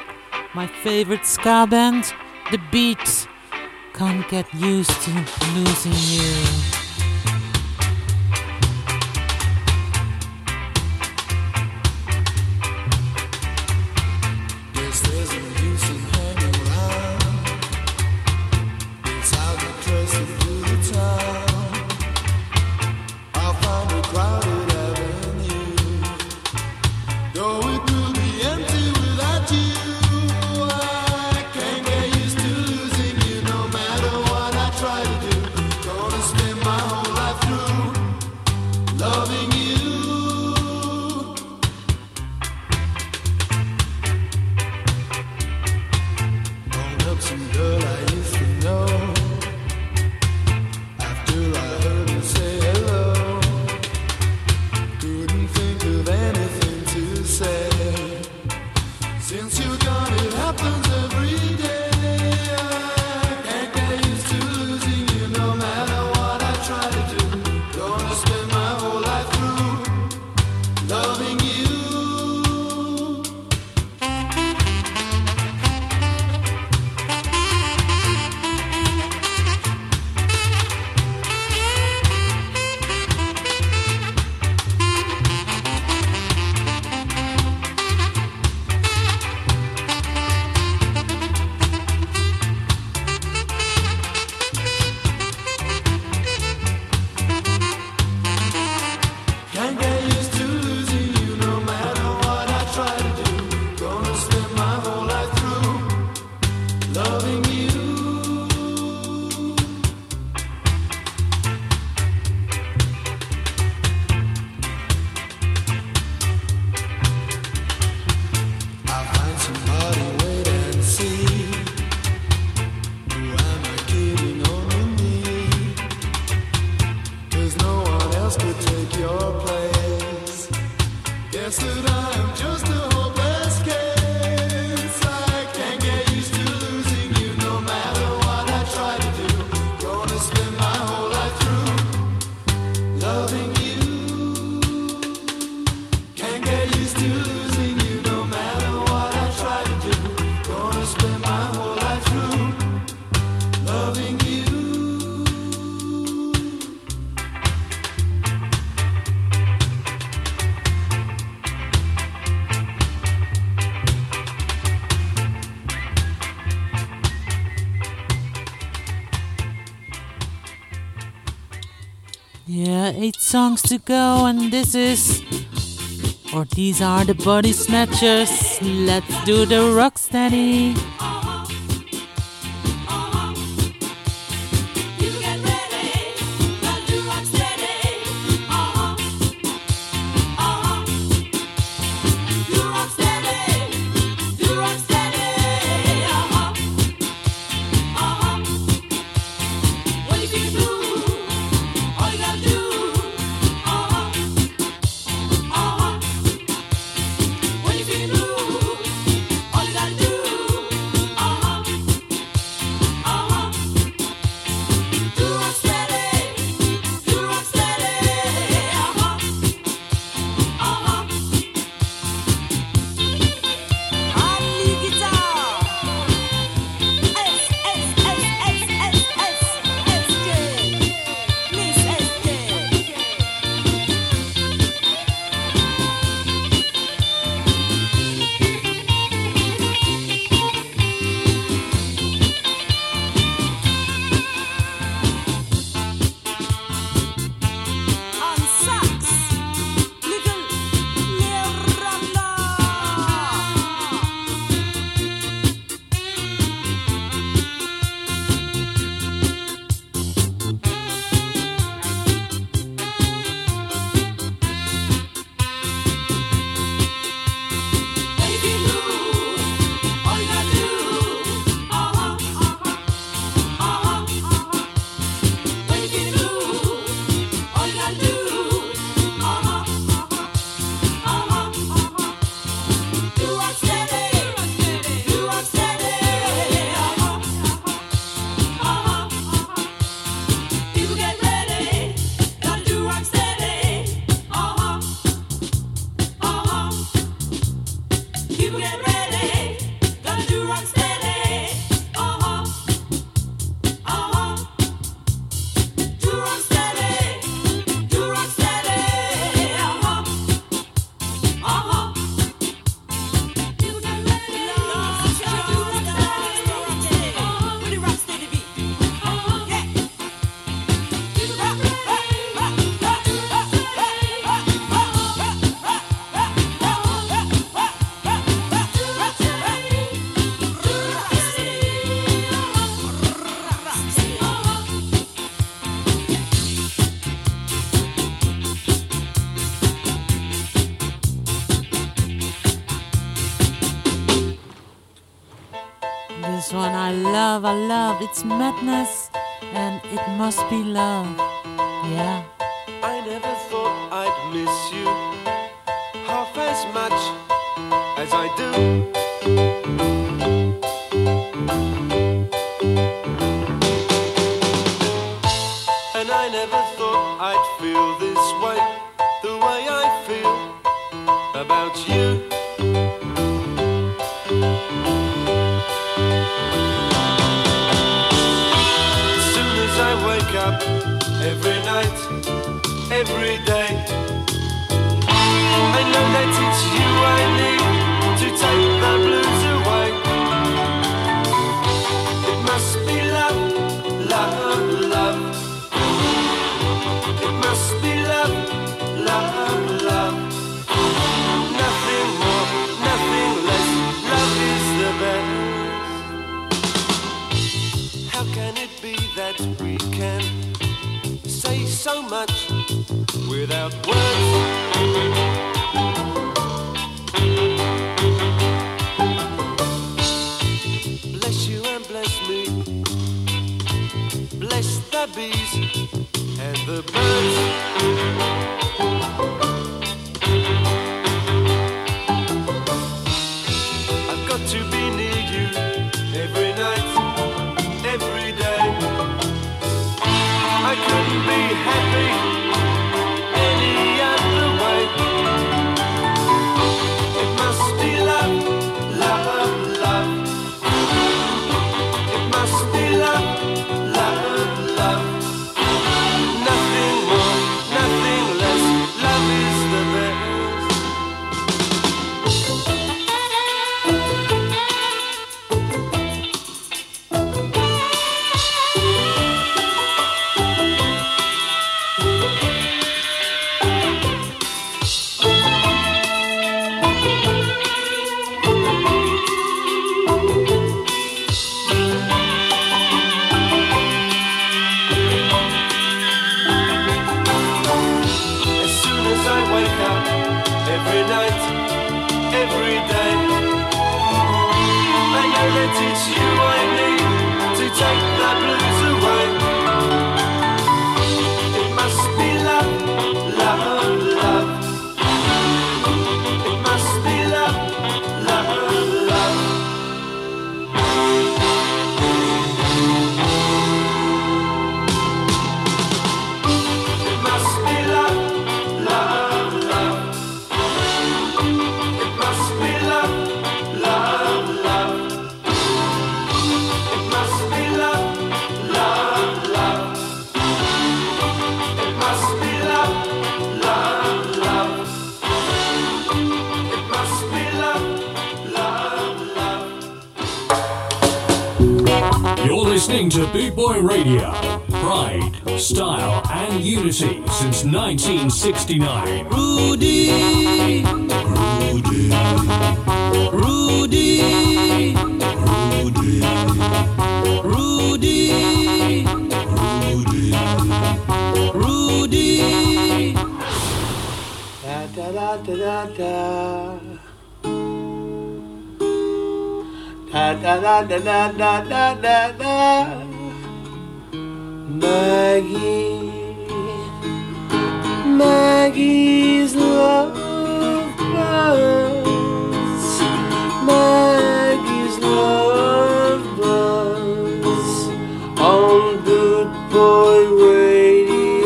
my favorite ska band, The Beat. Can't get used to losing you. Yes, there's no use in hanging around. It's how you dress it through the town. I found a crowded avenue. Though it could be empty without you. Songs to go, and these are the Body Snatchers. Let's do the Rocksteady. This one I love, it's madness and it must be love, yeah. I never thought I'd miss you half as much as I do. And I never thought I'd feel this way, the way I feel about you. Every night, every day, I know that it's you I need to take my blues away. It must be love, love, love. It must be love, love, love. Nothing more, nothing less. Love is the best. How can it be that we can say so much without words? Bless you and bless me, bless the bees and the birds. I've got to be near you every night, every day. I couldn't be happy any other way. It must be love, love, love. It must be love, love, love. Nothing more, nothing less. Love is the best. It's you I need to take the blues away. It must be love, love, love. It must be love, love, love. It must be love, love, love. It must be love, love, love. Listening to Boot Boy Radio, pride, style, and unity since 1969. Rudy, Rudy, Rudy, Rudy, Rudy, Rudy, Rudy. Da da da da da. Da da da da da da da da. Maggie, Maggie's love buzz. Maggie's love buzz on Good Boy Radio.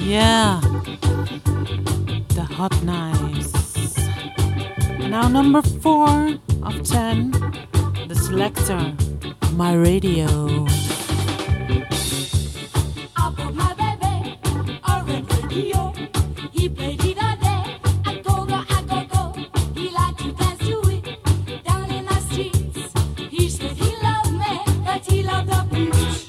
Yeah. The Hot Knives. Now number 4 of 10. The Selector. My Radio. I bought my baby a red radio. He played it all day. I told her I go go. He liked to dance to it down in the streets. He said he loved me, that he loved the blues.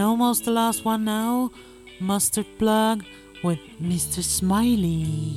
And almost the last one now, Mustard Plug with Mr. Smiley.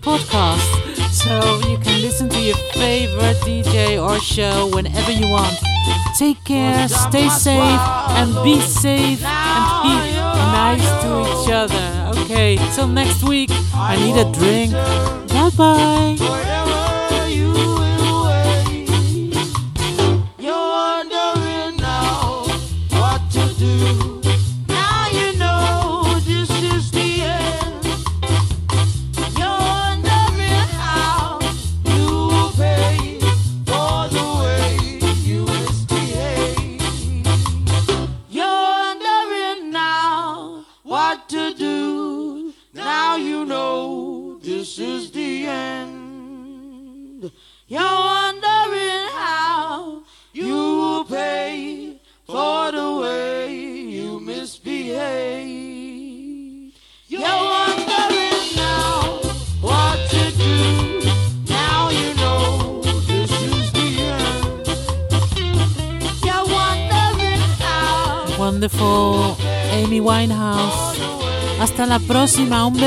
Podcast, so you can listen to your favorite DJ or show whenever you want. Take care, stay safe, and be safe, and be nice to each other. Okay, till next week, I need a drink. Bye-bye. wonderful Amy Winehouse. Hasta la próxima, un